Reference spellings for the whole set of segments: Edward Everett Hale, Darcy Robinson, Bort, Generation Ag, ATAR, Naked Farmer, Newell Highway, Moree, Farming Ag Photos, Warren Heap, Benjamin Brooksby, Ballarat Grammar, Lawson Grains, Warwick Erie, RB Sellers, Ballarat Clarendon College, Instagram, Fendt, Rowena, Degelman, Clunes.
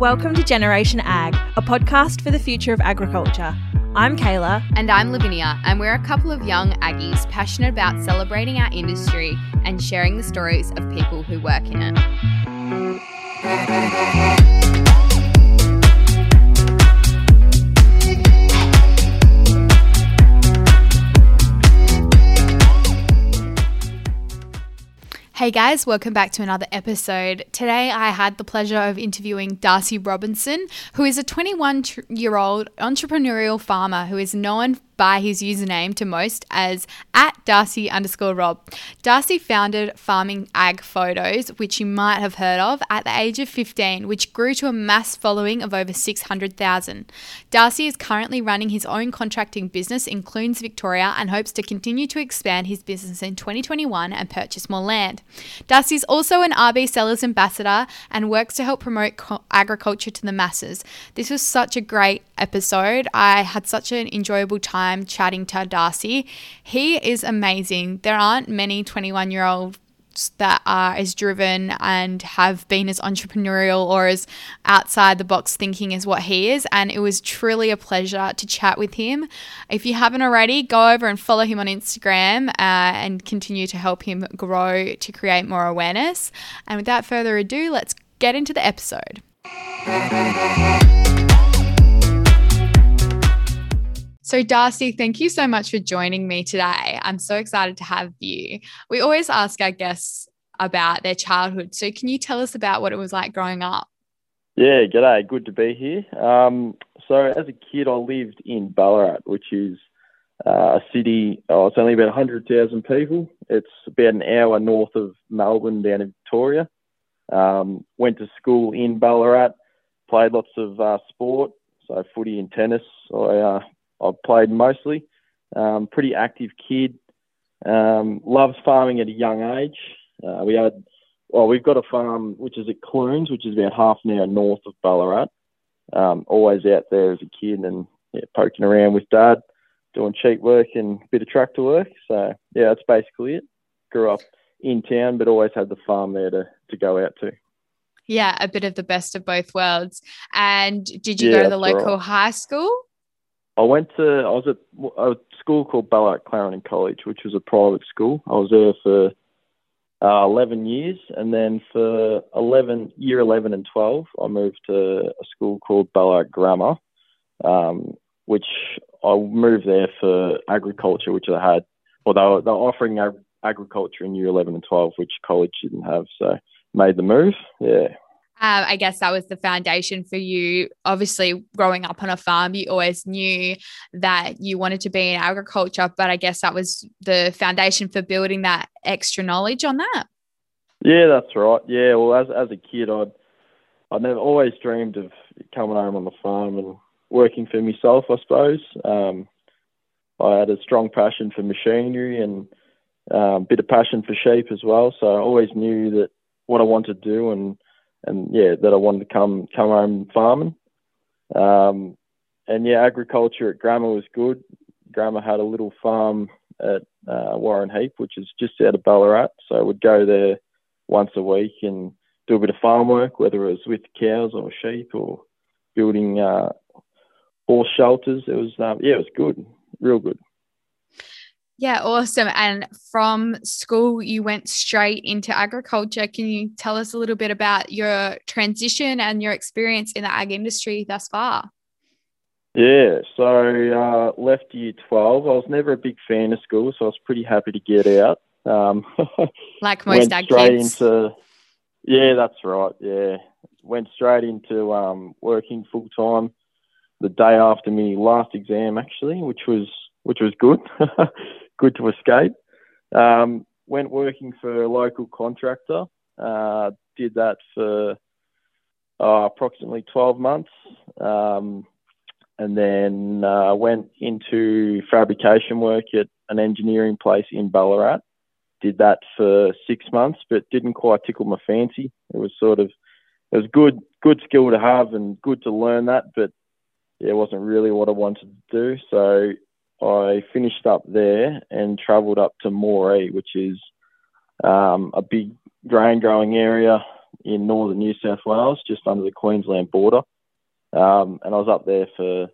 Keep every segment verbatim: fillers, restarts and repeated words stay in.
Welcome to Generation Ag, a podcast for the future of agriculture. I'm Kayla. And I'm Lavinia, and we're a couple of young Aggies passionate about celebrating our industry and sharing the stories of people who work in it. Hey guys, welcome back to another episode. Today I had the pleasure of interviewing Darcy Robinson, who is a twenty-one-year-old entrepreneurial farmer who is known by his username to most as at Darcy underscore Rob. Darcy founded Farming Ag Photos, which you might have heard of, at the age of fifteen, which grew to a mass following of over six hundred thousand. Darcy is currently running his own contracting business in Clunes, Victoria, and hopes to continue to expand his business in twenty twenty-one and purchase more land. Darcy is also an R B Sellers ambassador and works to help promote co- agriculture to the masses. This was such a great episode. I had such an enjoyable time chatting to Darcy. He is amazing. There aren't many twenty-one-year-olds that are as driven and have been as entrepreneurial or as outside the box thinking as what he is, and it was truly a pleasure to chat with him. If you haven't already, go over and follow him on Instagram uh, and continue to help him grow to create more awareness. And without further ado, let's get into the episode. So Darcy, thank you so much for joining me today. I'm so excited to have you. We always ask our guests about their childhood. So can you tell us about what it was like growing up? Yeah, g'day. Good to be here. Um, so as a kid, I lived in Ballarat, which is uh, a city, oh, it's only about one hundred thousand people. It's about an hour north of Melbourne, down in Victoria. Um, went to school in Ballarat, played lots of uh, sport, so footy and tennis. I uh, I played mostly. Um, pretty active kid. Um, loves farming at a young age. Uh, we had, well, we've got a farm which is at Clunes, which is about half an hour north of Ballarat. Um, always out there as a kid and yeah, poking around with Dad, doing sheep work and a bit of tractor work. So yeah, that's basically it. Grew up in town, but always had the farm there to, to go out to. Yeah, a bit of the best of both worlds. And did you yeah, go to the local right. high school? I went to, I was at a school called Ballarat Clarendon College, which was a private school. I was there for uh, eleven years. And then for eleven, year eleven and twelve, I moved to a school called Ballarat Grammar, um, which I moved there for agriculture, which I had, well, they were, they were offering ag- agriculture in year eleven and twelve, which college didn't have. So made the move. Yeah. Um, I guess that was the foundation for you. Obviously, growing up on a farm, you always knew that you wanted to be in agriculture, but I guess that was the foundation for building that extra knowledge on that. Yeah, that's right. Yeah, well, as as a kid, I'd I never always dreamed of coming home on the farm and working for myself, I suppose. Um, I had a strong passion for machinery and um, a bit of passion for sheep as well. So I always knew that what I wanted to do and And yeah, that I wanted to come come home farming. Um, and yeah, agriculture at Grammar was good. Grammar had a little farm at uh, Warren Heap, which is just out of Ballarat. So I would go there once a week and do a bit of farm work, whether it was with cows or sheep or building uh, horse shelters. It was, um, yeah, it was good, real good. Yeah, awesome. And from school, you went straight into agriculture. Can you tell us a little bit about your transition and your experience in the ag industry thus far? Yeah, so uh, left year twelve. I was never a big fan of school, so I was pretty happy to get out. Um, like most ag kids. Into, yeah, that's right. Yeah, went straight into um, working full time the day after my last exam, actually, which was which was good. Good to escape. Um, went working for a local contractor. Uh, did that for uh, approximately twelve months. Um, and then uh, went into fabrication work at an engineering place in Ballarat. Did that for six months, but didn't quite tickle my fancy. It was sort of, it was good, good skill to have and good to learn that, but yeah, it wasn't really what I wanted to do. So I finished up there and travelled up to Moree, which is um, a big grain growing area in northern New South Wales, just under the Queensland border. Um, and I was up there for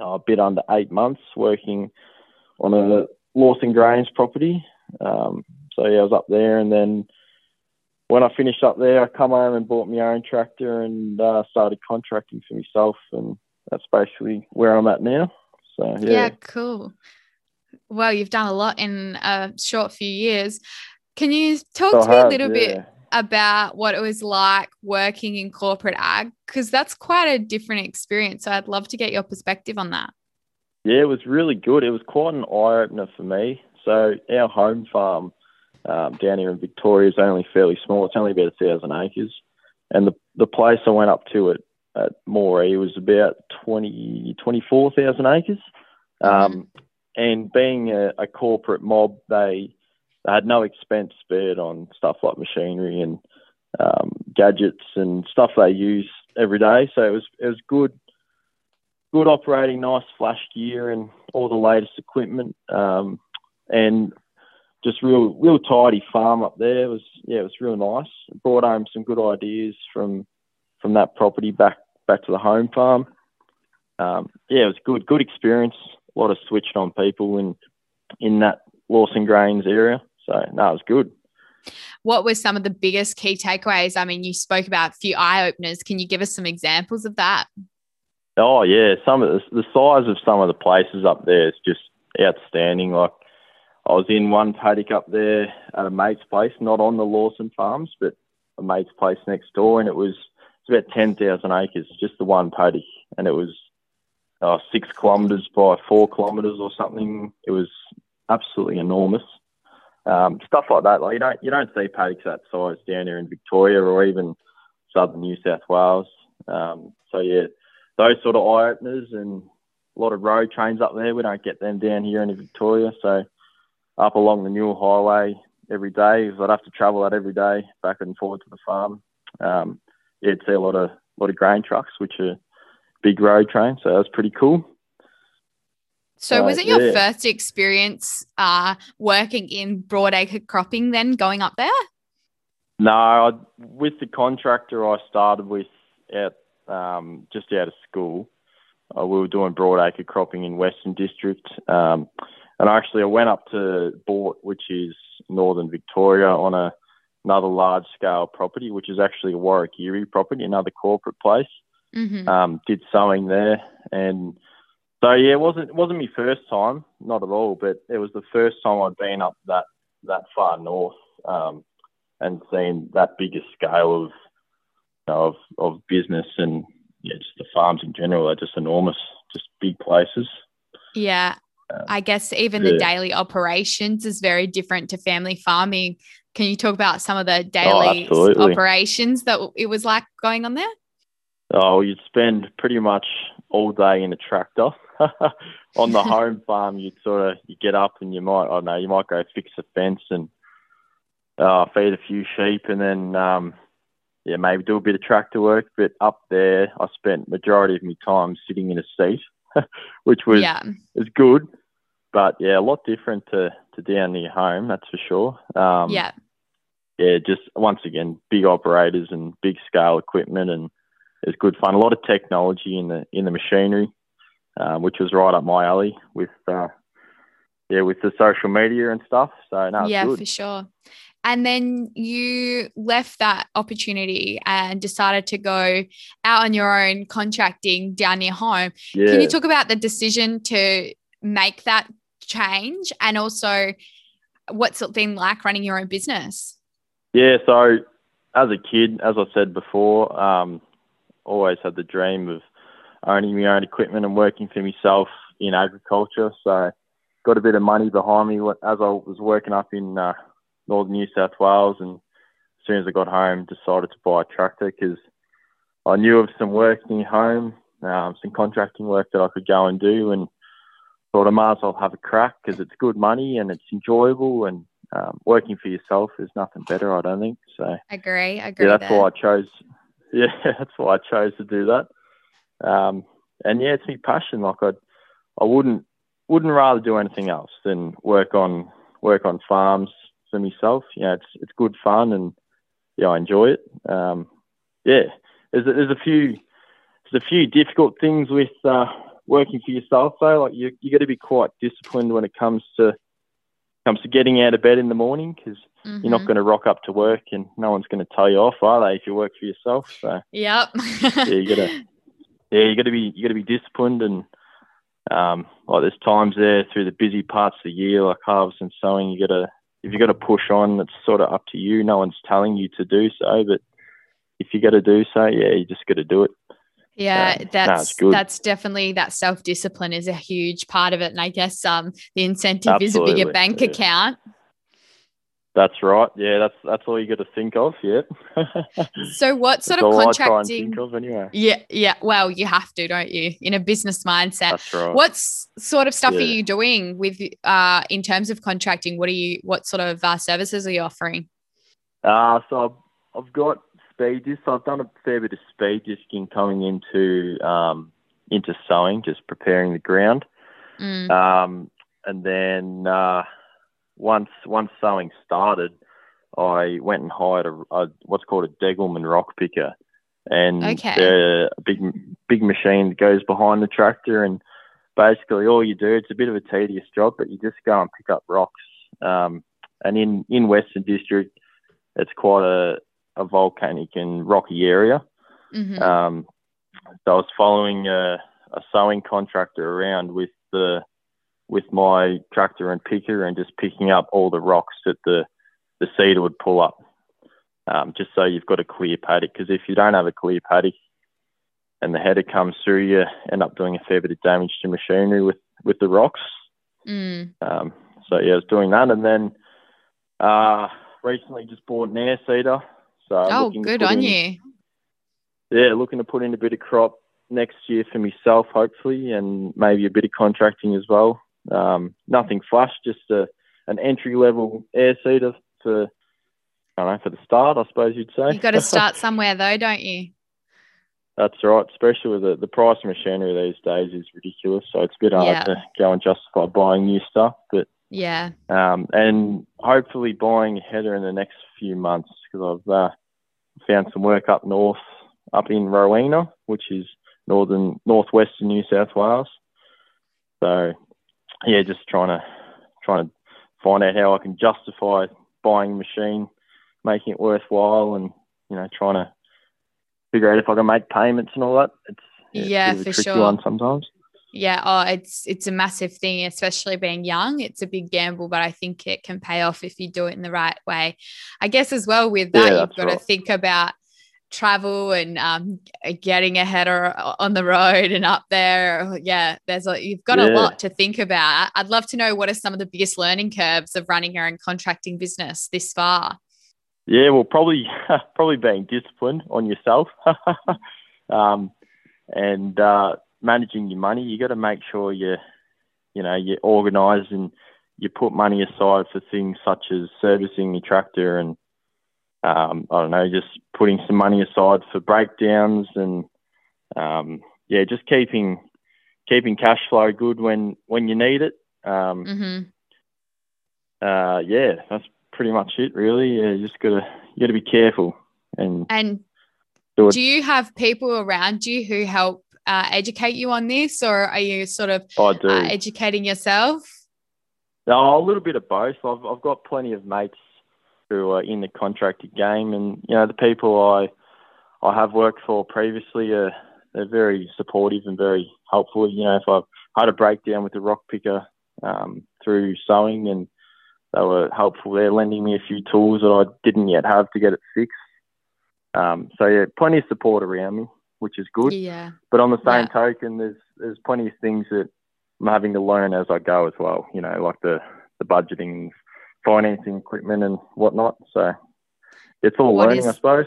uh, a bit under eight months working on a Lawson Grains property. Um, so, yeah, I was up there. And then when I finished up there, I come home and bought my own tractor and uh, started contracting for myself. And that's basically where I'm at now. So, yeah. Yeah, cool. Well, you've done a lot in a short few years. Can you talk so to me hard, a little yeah. bit about what it was like working in corporate ag? Because that's quite a different experience. So I'd love to get your perspective on that. Yeah, it was really good. It was quite an eye-opener for me. So our home farm um, down here in Victoria is only fairly small. It's only about one thousand acres. And the, the place I went up to at, at Moree was about twenty, twenty-four thousand acres. Um, mm-hmm. And being a, a corporate mob, they, they had no expense spared on stuff like machinery and um, gadgets and stuff they use every day. So it was it was good, good operating, nice flash gear and all the latest equipment, um, and just real real tidy farm up there. It was yeah, it was real nice. It brought home some good ideas from from that property back back to the home farm. Um, yeah, it was good good experience. A lot of switched on people in in that Lawson Grains area. So, no, it was good. What were some of the biggest key takeaways? I mean, you spoke about a few eye-openers. Can you give us some examples of that? Oh, yeah. Some of the, the size of some of the places up there is just outstanding. Like, I was in one paddock up there at a mate's place, not on the Lawson farms, but a mate's place next door, and it was, it was about ten thousand acres, just the one paddock, and it was Uh, six kilometres by four kilometres or something. It was absolutely enormous. Um, stuff like that. Like you don't you don't see paddocks that size down here in Victoria or even southern New South Wales. Um, so yeah, those sort of eye openers and a lot of road trains up there. We don't get them down here in Victoria. So up along the Newell Highway every day, I'd have to travel that every day back and forth to the farm. Um, you'd see a lot of lot of grain trucks, which are big road train, so that was pretty cool. So uh, was it your yeah. first experience uh, working in broadacre cropping then, going up there? No, I, with the contractor I started with at um, just out of school, uh, we were doing broadacre cropping in Western District, um, and actually I went up to Bort, which is northern Victoria, on a, another large-scale property, which is actually a Warwick Erie property, another corporate place. Mm-hmm. Um, did sowing there, and so yeah, it wasn't it wasn't my first time, not at all, but it was the first time I'd been up that that far north um, and seen that bigger scale of you know, of of business and yeah, just the farms in general are just enormous, just big places. Yeah, um, I guess even yeah. the daily operations is very different to family farming. Can you talk about some of the daily oh, operations that it was like going on there? Oh, you'd spend pretty much all day in a tractor. On the home farm, you'd sort of you get up and you might, I don't know, you might go fix a fence and uh, feed a few sheep and then, um, yeah, maybe do a bit of tractor work. But up there, I spent majority of my time sitting in a seat, which was yeah. is good. But, yeah, a lot different to, to down near home, that's for sure. Um, yeah. Yeah, just once again, big operators and big scale equipment and it's good fun. A lot of technology in the in the machinery, uh, which was right up my alley with uh, yeah with the social media and stuff. So no, yeah, good. For sure. And then you left that opportunity and decided to go out on your own contracting down near home. Yeah. Can you talk about the decision to make that change and also what's it been like running your own business? Yeah, so as a kid, as I said before. Um, always had the dream of owning my own equipment and working for myself in agriculture. So got a bit of money behind me as I was working up in uh, northern New South Wales. And as soon as I got home, decided to buy a tractor because I knew of some work near home, um, some contracting work that I could go and do. And thought I might as well have a crack because it's good money and it's enjoyable. And um, working for yourself is nothing better, I don't think. So agree, agree. Yeah, that's why I chose... Yeah, that's why I chose to do that. Um, and, yeah, it's my passion. Like, I'd, I wouldn't wouldn't rather do anything else than work on work on farms for myself. You know, it's it's good fun and yeah, I enjoy it. Um, yeah, there's, there's a few there's a few difficult things with uh, working for yourself though. Like you you got to be quite disciplined when it comes to comes to getting out of bed in the morning, because mm-hmm. you're not going to rock up to work and no one's going to tell you off, are they? If you work for yourself, so yep. yeah, you got to yeah you got to be you got to be disciplined and. Um, like there's times there through the busy parts of the year, like harvest and sowing, you gotta if you gotta push on, it's sort of up to you. No one's telling you to do so, but if you gotta do so, yeah, you just gotta do it. Yeah, um, that's no, that's definitely that self discipline is a huge part of it, and I guess um the incentive Absolutely. is a bigger bank yeah. account. That's right. Yeah, that's that's all you got to think of. Yeah. So what sort that's of all contracting? I try and think of anyway. Yeah, yeah. Well, you have to, don't you? In a business mindset. That's right. What sort of stuff yeah. are you doing with uh, in terms of contracting? What are you? What sort of uh, services are you offering? Uh, so I've, I've got speed disc. I've done a fair bit of speed discing coming into um, into sowing, just preparing the ground, mm. um, and then. Uh, Once once sowing started, I went and hired a, a what's called a Degelman rock picker, and okay. they're a big big machine that goes behind the tractor, and basically all you do, it's a bit of a tedious job, but you just go and pick up rocks. Um, and in, in Western District, it's quite a, a volcanic and rocky area. Mm-hmm. Um, so I was following a, a sowing contractor around with the with my tractor and picker and just picking up all the rocks that the, the seeder would pull up, um, just so you've got a clear paddock. Because if you don't have a clear paddock and the header comes through, you end up doing a fair bit of damage to machinery with, with the rocks. Mm. Um, so, yeah, I was doing that. And then uh, recently just bought an air seeder. So oh, good on in, you. Yeah, looking to put in a bit of crop next year for myself, hopefully, and maybe a bit of contracting as well. Um, nothing flash, just a, an entry-level air seeder for, I don't know, for the start, I suppose you'd say. You've got to start somewhere though, don't you? That's right, especially with the, the price of machinery these days is ridiculous, so it's a bit hard yeah. to go and justify buying new stuff. But yeah, um, and hopefully buying a header in the next few months, because I've uh, found some work up north, up in Rowena, which is northern, northwestern New South Wales. So... yeah, just trying to trying to find out how I can justify buying a machine, making it worthwhile, and you know, trying to figure out if I can make payments and all that. It's yeah, yeah it's a for tricky sure. one sometimes. Yeah, oh, it's it's a massive thing, especially being young. It's a big gamble, but I think it can pay off if you do it in the right way. I guess as well with that, yeah, you've got right. to think about travel and um, getting a header on the road and up there. Yeah, there's a, you've got yeah. a lot to think about. I'd love to know what are some of the biggest learning curves of running your own contracting business this far? Yeah, well, probably probably being disciplined on yourself um, and uh, managing your money. You got to make sure you you know you organise and you put money aside for things such as servicing your tractor and. Um, I don't know, just putting some money aside for breakdowns and, um, yeah, just keeping keeping cash flow good when, when you need it. Um, mm-hmm. uh, yeah, that's pretty much it, really. Yeah, you just gotta you gotta be careful and and do, do you have people around you who help uh, educate you on this, or are you sort of uh, educating yourself? No, a little bit of both. I've I've got plenty of mates who are in the contracting game, and you know the people I I have worked for previously are they're very supportive and very helpful. You know, if I had a breakdown with the rock picker um, through sowing, and they were helpful there, lending me a few tools that I didn't yet have to get it fixed. Um, so yeah, plenty of support around me, which is good. Yeah. But on the same yeah. token, there's there's plenty of things that I'm having to learn as I go as well. You know, like the the budgeting. Financing equipment and whatnot. So it's all what learning, is, I suppose.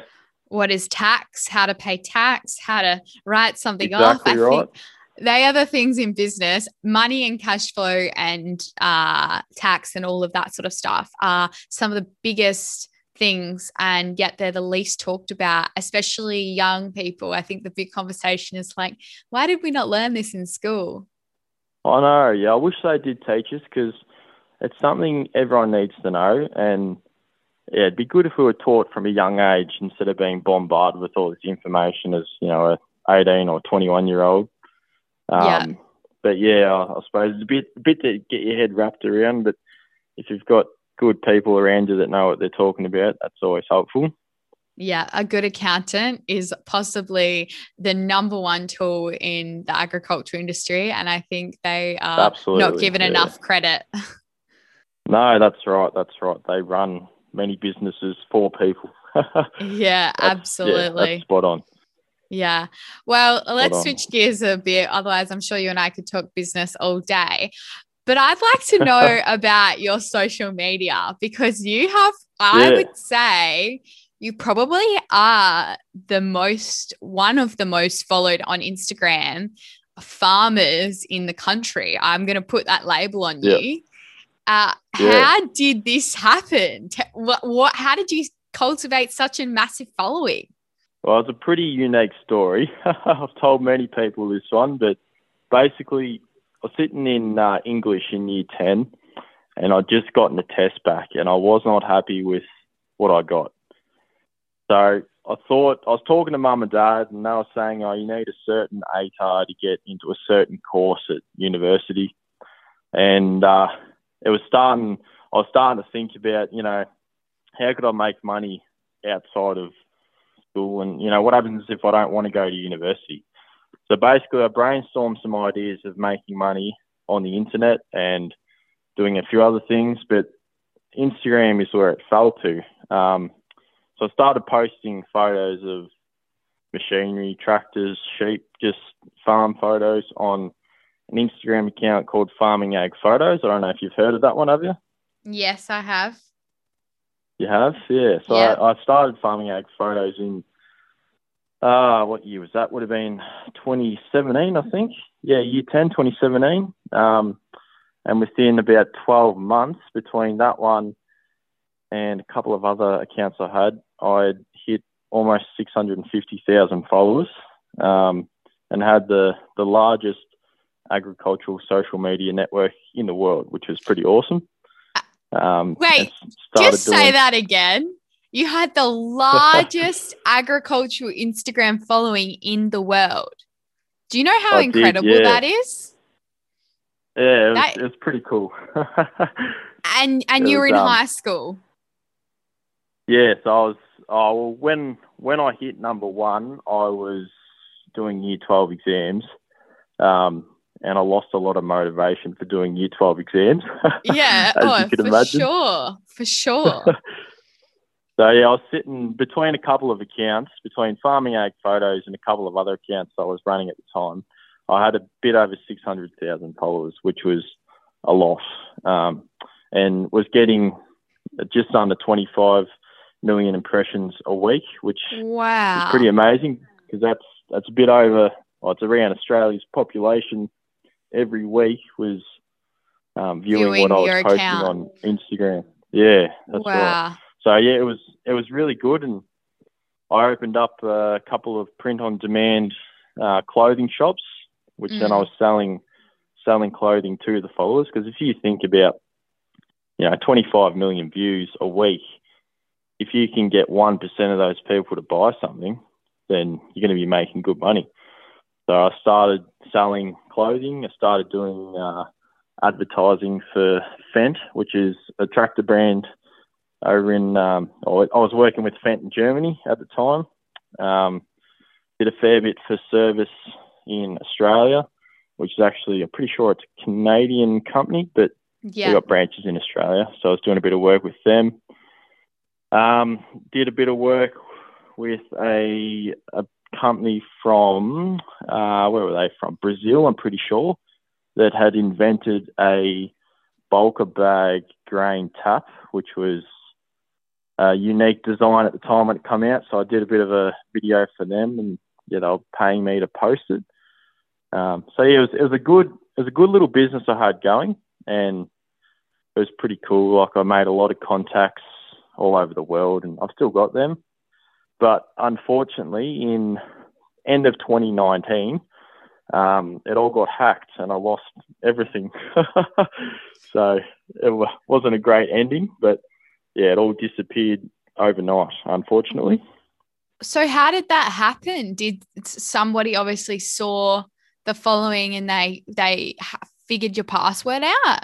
What is tax? How to pay tax? How to write something exactly off? I right. think they are the things in business. Money and cash flow and uh, tax and all of that sort of stuff are some of the biggest things, and yet they're the least talked about, especially young people. I think the big conversation is like, why did we not learn this in school? I know. Yeah, I wish they did teach us because it's something everyone needs to know, and yeah, it'd be good if we were taught from a young age instead of being bombarded with all this information as, you know, a eighteen or twenty-one year old. Um, yeah. But yeah, I, I suppose it's a bit, a bit to get your head wrapped around, but if you've got good people around you that know what they're talking about, that's always helpful. Yeah, a good accountant is possibly the number one tool in the agriculture industry, and I think they are Absolutely, not given yeah. enough credit. No, that's right. That's right. They run many businesses for people. yeah, that's, absolutely. Yeah, that's spot on. Yeah. Well, spot let's on. switch gears a bit. Otherwise, I'm sure you and I could talk business all day. But I'd like to know about your social media, because you have, I yeah. would say, you probably are the most, one of the most followed on Instagram farmers in the country. I'm going to put that label on yeah. you. Uh, yeah. How did this happen? What, what? How did you cultivate such a massive following? Well, it's a pretty unique story. I've told many people this one, but basically, I was sitting in uh, English in year ten and I'd just gotten a test back and I was not happy with what I got. So I thought, I was talking to mum and dad and they were saying, oh, you need a certain A T A R to get into a certain course at university. And uh, it was starting, I was starting to think about, you know, how could I make money outside of school? And, you know, what happens if I don't want to go to university? So basically, I brainstormed some ideas of making money on the internet and doing a few other things, but Instagram is where it fell to. Um, so I started posting photos of machinery, tractors, sheep, just farm photos on an Instagram account called Farming Ag Photos. I don't know if you've heard of that one, have you? Yes, I have. You have? Yeah. So yeah. I, I started Farming Ag Photos in Ah, uh, what year was that? Would have been twenty seventeen, I think. Yeah, year ten, twenty seventeen. Um, and within about twelve months between that one and a couple of other accounts I had, I hit almost six hundred fifty thousand followers um, and had the, the largest agricultural social media network in the world, which was pretty awesome. Um, Wait, just doing- say that again. You had the largest agricultural Instagram following in the world. Do you know how I incredible did, yeah. that is? Yeah, it was, that, it was pretty cool. and and it you were was, in um, high school. Yeah, so I was. Oh, when when I hit number one, I was doing year twelve exams, um, and I lost a lot of motivation for doing year twelve exams. Yeah, oh, for imagine. sure, for sure. So, yeah, I was sitting between a couple of accounts, between Farming Ag Photos and a couple of other accounts I was running at the time. I had a bit over six hundred thousand followers, which was a lot, um, and was getting just under twenty-five million impressions a week, which wow. is pretty amazing because that's, that's a bit over, well, it's around Australia's population every week was um, viewing, viewing what I was posting account. on Instagram. Yeah, that's wow. right. So, yeah, it was it was really good, and I opened up a couple of print-on-demand uh, clothing shops, which mm. then I was selling selling clothing to the followers, because if you think about, you know, twenty-five million views a week, if you can get one percent of those people to buy something, then you're going to be making good money. So I started selling clothing. I started doing uh, advertising for Fendt, which is a tractor brand. Over in, um, I was working with Fendt in Germany at the time. Um, did a fair bit for service in Australia, which is actually, I'm pretty sure it's a Canadian company, but yeah. they've got branches in Australia. So I was doing a bit of work with them. Um, did a bit of work with a, a company from, uh, where were they from? Brazil, I'm pretty sure, that had invented a bulker bag grain tap, which was a unique design at the time when it came out. So I did a bit of a video for them, and yeah, they were paying me to post it. Um, so yeah, it was, it was a good, it was a good little business I had going, and it was pretty cool. Like I made a lot of contacts all over the world, and I've still got them. But unfortunately, in end of twenty nineteen, um, it all got hacked, and I lost everything. So it wasn't a great ending, but. yeah, it all disappeared overnight, unfortunately. So how did that happen? Did somebody obviously saw the following and they they figured your password out?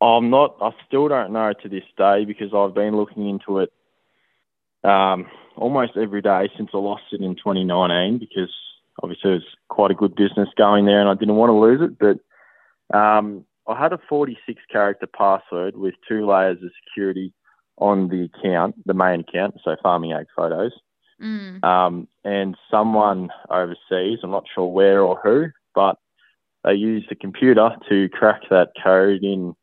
I'm not, I still don't know to this day, because I've been looking into it um, almost every day since I lost it in twenty nineteen, because obviously it was quite a good business going there and I didn't want to lose it. But um, I had a forty-six character password with two layers of security on the account, the main account, so Farming Ag Photos. Mm. Um, and someone overseas, I'm not sure where or who, but they used a computer to crack that code in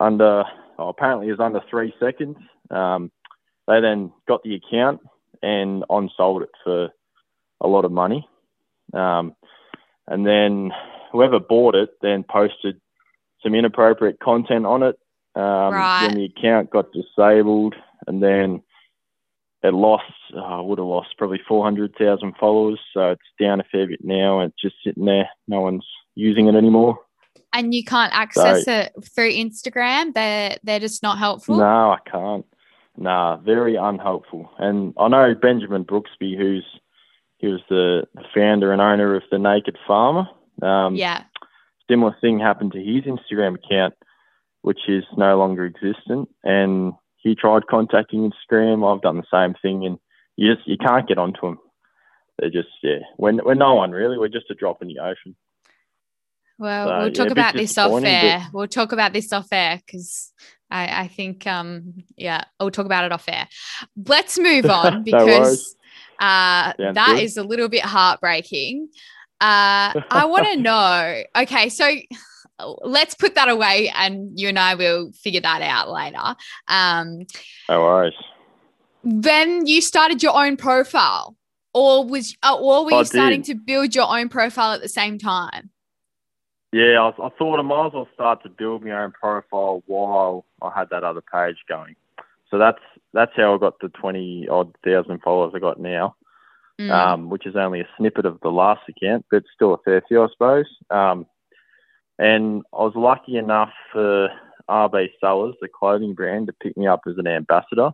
under, oh, apparently it was under three seconds. Um, they then got the account and on-sold it for a lot of money. Um, and then whoever bought it then posted some inappropriate content on it. Um, right. Then the account got disabled, and then it lost, I uh, would have lost probably four hundred thousand followers. So it's down a fair bit now, and it's just sitting there. No one's using it anymore. And you can't access so, it through Instagram? They're, they're just not helpful? No, I can't. Nah, very unhelpful. And I know Benjamin Brooksby, who's he was the founder and owner of the Naked Farmer. Um, yeah. Similar thing happened to his Instagram account, which is no longer existent. And he tried contacting Instagram. I've done the same thing, and you just you can't get onto them. They're just, yeah, we're, we're no one really. We're just a drop in the ocean. Well, so, we'll, talk yeah, about this off air. But... we'll talk about this off air because I, I think, um, yeah, I'll talk about it off air. Let's move on because no uh, that good. is a little bit heartbreaking. Uh, I want to know, okay, so... let's put that away and you and I will figure that out later. Um, no worries. Then you started your own profile, or was, or were you I starting did. to build your own profile at the same time? Yeah, I, I thought I might as well start to build my own profile while I had that other page going. So that's that's how I got the twenty odd thousand followers I got now, mm. um, which is only a snippet of the last account, but still a fair few, I suppose. Um, And I was lucky enough for R B Sellers, the clothing brand, to pick me up as an ambassador,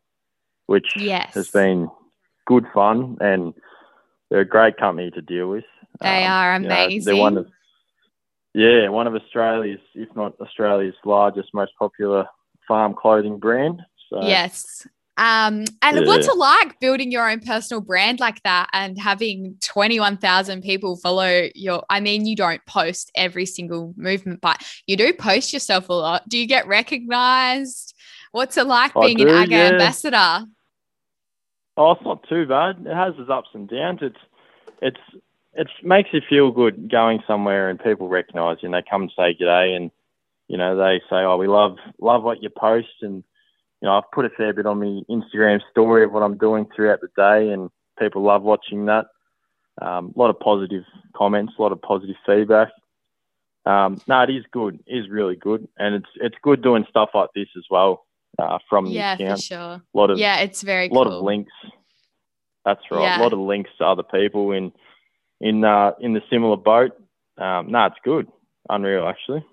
which yes. has been good fun. And they're a great company to deal with. They um, are amazing. You know, they're one of, yeah, one of Australia's, if not Australia's largest, most popular farm clothing brand. So, yes. Um, and yeah. what's it like building your own personal brand like that and having twenty-one thousand people follow your, I mean, you don't post every single movement, but you do post yourself a lot. Do you get recognised? What's it like being do, an Agga yeah. ambassador? Oh, it's not too bad. It has its ups and downs. It's, it's, it makes you feel good going somewhere and people recognise you and they come and say g'day and, you know, they say, oh, we love, love what you post. And, you know, I've put a fair bit on my Instagram story of what I'm doing throughout the day, and people love watching that. Um, a lot of positive comments, a lot of positive feedback. Um, no, it is good. It is really good. And it's it's good doing stuff like this as well uh, from the account. Yeah, for sure. A lot of, yeah, it's very cool. A lot of links. That's right. Yeah. A lot of links to other people in in, uh, in the similar boat. Um, no, it's good. Unreal, actually.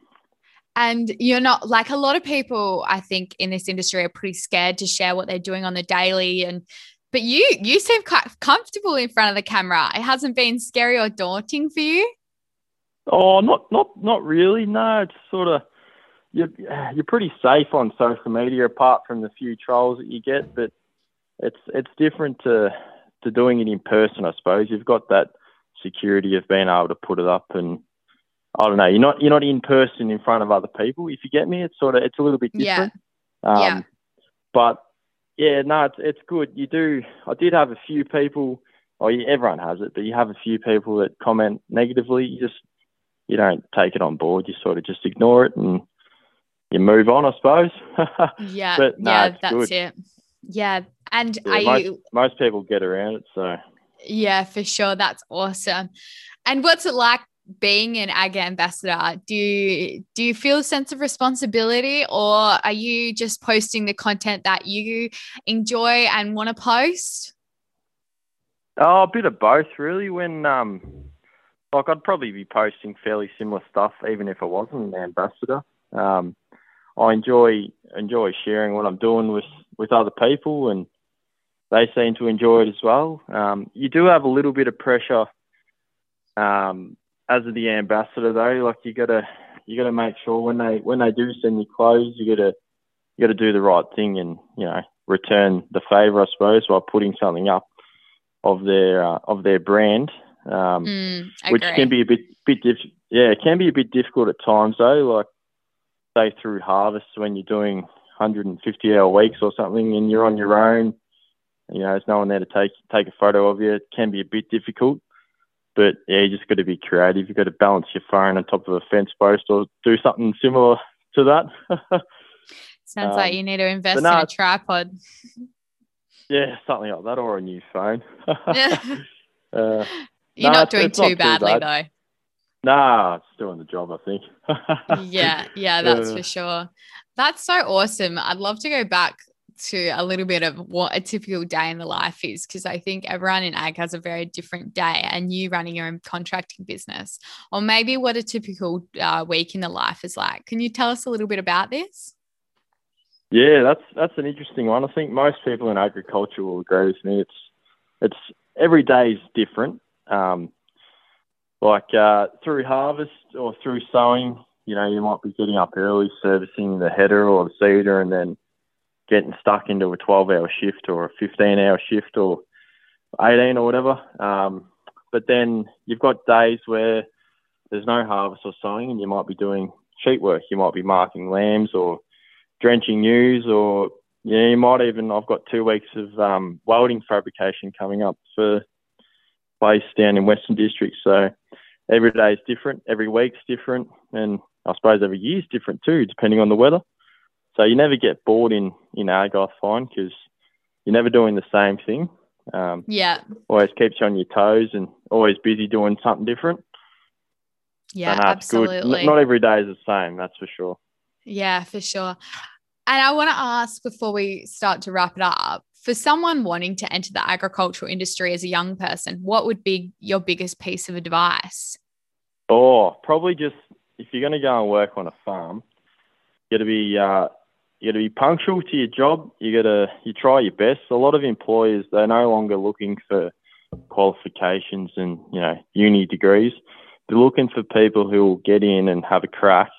And you're not like a lot of people, I think, in this industry are pretty scared to share what they're doing on the daily. And but you, you seem quite comfortable in front of the camera. It hasn't been scary or daunting for you. Oh, not not not really. No, it's sort of you're you're pretty safe on social media, apart from the few trolls that you get. But it's it's different to to doing it in person, I suppose. You've got that security of being able to put it up and. I don't know. You're not you're not in person in front of other people. If you get me, it's sort of it's a little bit different. Yeah. Um, yeah. But yeah, no, it's it's good. You do. I did have a few people. Or you, everyone has it, but you have a few people that comment negatively. You just you don't take it on board. You sort of just ignore it and you move on, I suppose. yeah. But no, yeah, that's good. it. Yeah, and yeah, are most, you... most people get around it. So yeah, for sure, that's awesome. And what's it like? Being an Agga ambassador, do you, do you feel a sense of responsibility, or are you just posting the content that you enjoy and want to post? Oh, a bit of both, really. When um, like I'd probably be posting fairly similar stuff, even if I wasn't an ambassador. Um, I enjoy enjoy sharing what I'm doing with, with other people, and they seem to enjoy it as well. Um, you do have a little bit of pressure um, as the ambassador, though. Like you gotta you gotta make sure when they when they do send you clothes, you gotta you gotta do the right thing and you know return the favour, I suppose, while putting something up of their uh, of their brand, um, mm, which can be a bit bit diff- yeah, it can be a bit difficult at times though. Like say through harvest when you're doing one hundred fifty hour weeks or something, and you're on your own. You know, there's no one there to take take a photo of you. It can be a bit difficult, but yeah, you just got to be creative. You've got to balance your phone on top of a fence post or do something similar to that. Sounds um, like you need to invest no, in a tripod. Yeah, something like that, or a new phone. uh, You're no, not doing too not badly too bad. though. Nah, it's doing the job, I think. yeah, yeah, that's uh, for sure. That's so awesome. I'd love to go back to a little bit of what a typical day in the life is, because I think everyone in ag has a very different day, and you running your own contracting business, or maybe what a typical uh, week in the life is like. Can you tell us a little bit about this? Yeah, that's that's an interesting one. I think most people in agriculture will agree with me. It's it's every day is different. Um, like uh, through harvest or through sowing, you know, you might be getting up early, servicing the header or the seeder, and then getting stuck into a twelve hour shift or a fifteen hour shift or eighteen or whatever. Um, but then you've got days where there's no harvest or sowing, and you might be doing sheet work. You might be marking lambs or drenching ewes, or you know, you might even, I've got two weeks of um, welding fabrication coming up for a place down in Western District. So every day is different, every week's different, and I suppose every year's different too, depending on the weather. So you never get bored in, in ag, I find, because you're never doing the same thing. Um, yeah. Always keeps you on your toes and always busy doing something different. Yeah, so, no, absolutely. N- not every day is the same, that's for sure. Yeah, for sure. And I want to ask before we start to wrap it up, for someone wanting to enter the agricultural industry as a young person, what would be your biggest piece of advice? Oh, probably just if you're going to go and work on a farm, you got to be... Uh, You got to be punctual to your job. You got to you try your best. A lot of employers, they're no longer looking for qualifications and you know uni degrees. They're looking for people who will get in and have a crack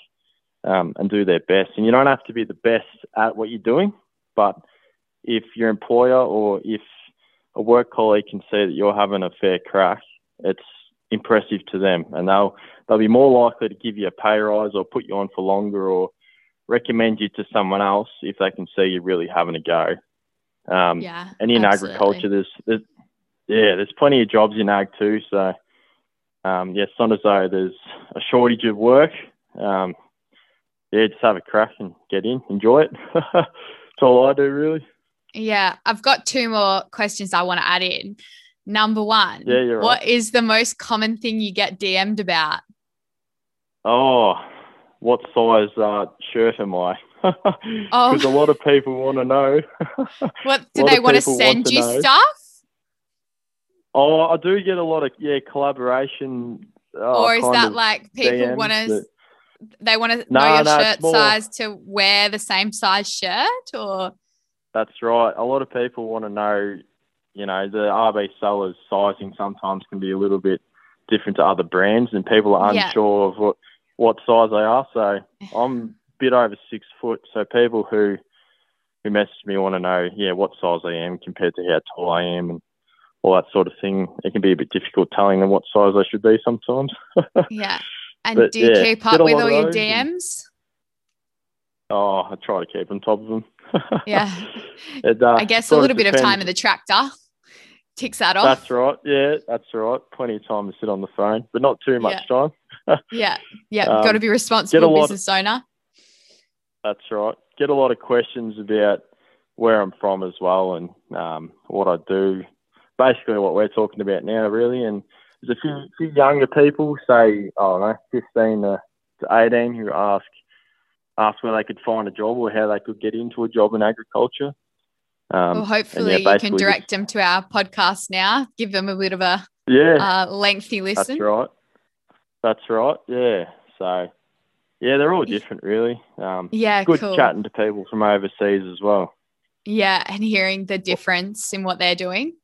um, and do their best. And you don't have to be the best at what you're doing, but if your employer or if a work colleague can see that you're having a fair crack, it's impressive to them, and they'll they'll be more likely to give you a pay rise or put you on for longer or recommend you to someone else if they can see you're really having a go. Um, yeah, and in absolutely. agriculture, there's, there's, yeah, there's plenty of jobs in ag too. So, um, yeah, it's not as though there's a shortage of work. Um, yeah, just have a crack and get in, enjoy it. That's all I do really. Yeah. I've got two more questions I want to add in. Number one, yeah, you're right. What is the most common thing you get D M'd about? Oh, what size uh, shirt am I? Because oh. a lot of people want to know. What do they want to send want to you know. stuff? Oh, I do get a lot of yeah collaboration. Oh, or is that like people want to? They want to nah, know your nah, shirt more, size to wear the same size shirt, or? That's right. A lot of people want to know. You know, the R B Sellers sizing sometimes can be a little bit different to other brands, and people are unsure yeah. of what. what size they are. So I'm a bit over six foot. So people who who message me want to know, yeah, what size I am compared to how tall I am and all that sort of thing. It can be a bit difficult telling them what size I should be sometimes. Yeah. And but, do you yeah, keep up with all your D Ms? And, oh, I try to keep on top of them. Yeah. It, uh, I guess a little bit depends. of time in the tractor ticks that off. That's right. Yeah, that's right. Plenty of time to sit on the phone, but not too much yeah. time. yeah, yeah, um, got to be responsible business of, owner. That's right. Get a lot of questions about where I'm from as well and um, what I do, basically what we're talking about now really. And there's a few, few younger people, say, I don't know, fifteen to eighteen, who ask, ask where they could find a job or how they could get into a job in agriculture. Um, well, hopefully yeah, you can direct just, them to our podcast now, give them a bit of a yeah, uh, lengthy listen. That's right. That's right, yeah. So, Yeah, they're all different, really. Um, yeah, good cool. chatting to people from overseas as well. Yeah, and hearing the difference in what they're doing.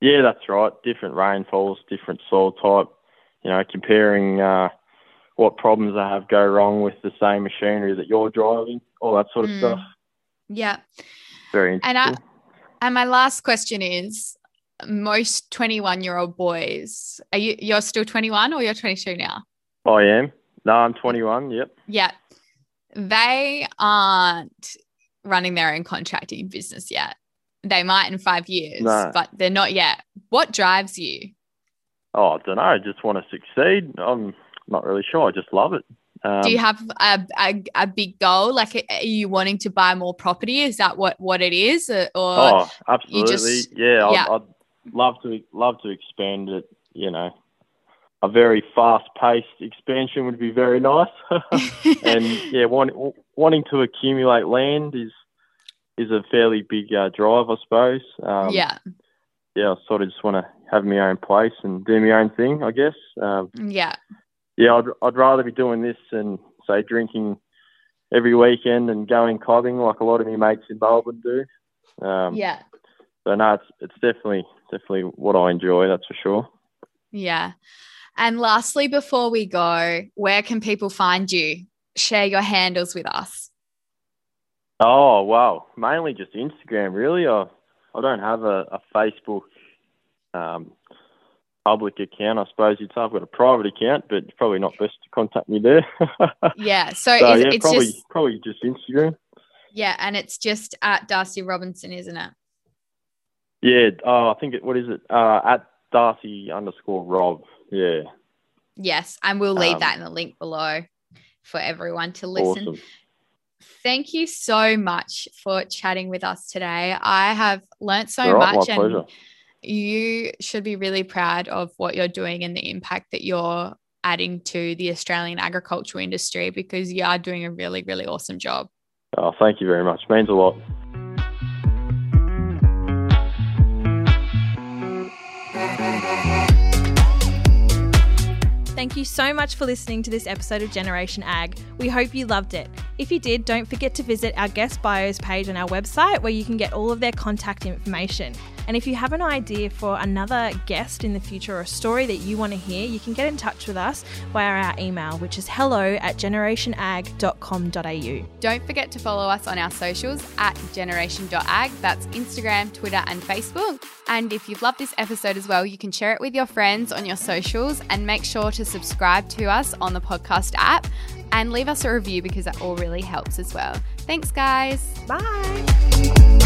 Yeah, that's right. Different rainfalls, different soil type. You know, comparing uh, what problems they have go wrong with the same machinery that you're driving, all that sort of mm. stuff. Yeah. Very interesting. And, I, and my last question is, most twenty-one-year-old boys, are you, you're still twenty-one or you're twenty-two now? I am. No, I'm twenty-one, yep. Yeah. They aren't running their own contracting business yet. They might in five years, no. but they're not yet. What drives you? Oh, I don't know. I just want to succeed. I'm not really sure. I just love it. Um, Do you have a, a a big goal? Like, are you wanting to buy more property? Is that what, what it is? Or oh, absolutely. Just, yeah, yeah. I'd, I'd love to love to expand it, you know. A very fast-paced expansion would be very nice. And, yeah, want, wanting to accumulate land is is a fairly big uh, drive, I suppose. Um, yeah. Yeah, I sort of just want to have my own place and do my own thing, I guess. Um, yeah. Yeah, I'd, I'd rather be doing this than, say, drinking every weekend and going clubbing like a lot of my mates in Melbourne do. Um, yeah. So, no, it's, it's definitely, definitely what I enjoy, that's for sure. Yeah. And lastly, before we go, where can people find you? Share your handles with us. Oh, wow. Mainly just Instagram, really. I, I don't have a, a Facebook um, public account, I suppose you'd say. I've got a private account, but it's probably not best to contact me there. Yeah. So, so it's, yeah, it's probably, just... probably just Instagram. Yeah. And it's just at Darcy Robinson, isn't it? Yeah. Oh, I think it, what is it? Uh, at Darcy underscore Rob. Yeah. Yes, and we'll leave um, that in the link below for everyone to listen. Awesome. Thank you so much for chatting with us today. I have learnt so right, much and pleasure. You should be really proud of what you're doing and the impact that you're adding to the Australian agricultural industry, because you are doing a really, really awesome job. Oh, thank you very much. It means a lot. Thank you so much for listening to this episode of Generation Ag. We hope you loved it. If you did, don't forget to visit our guest bios page on our website where you can get all of their contact information. And if you have an idea for another guest in the future or a story that you want to hear, you can get in touch with us via our email, which is hello at generation ag dot com dot a u. Don't forget to follow us on our socials at generation dot ag. That's Instagram, Twitter and Facebook. And if you've loved this episode as well, you can share it with your friends on your socials, and make sure to subscribe to us on the podcast app and leave us a review because that all really helps as well. Thanks, guys. Bye.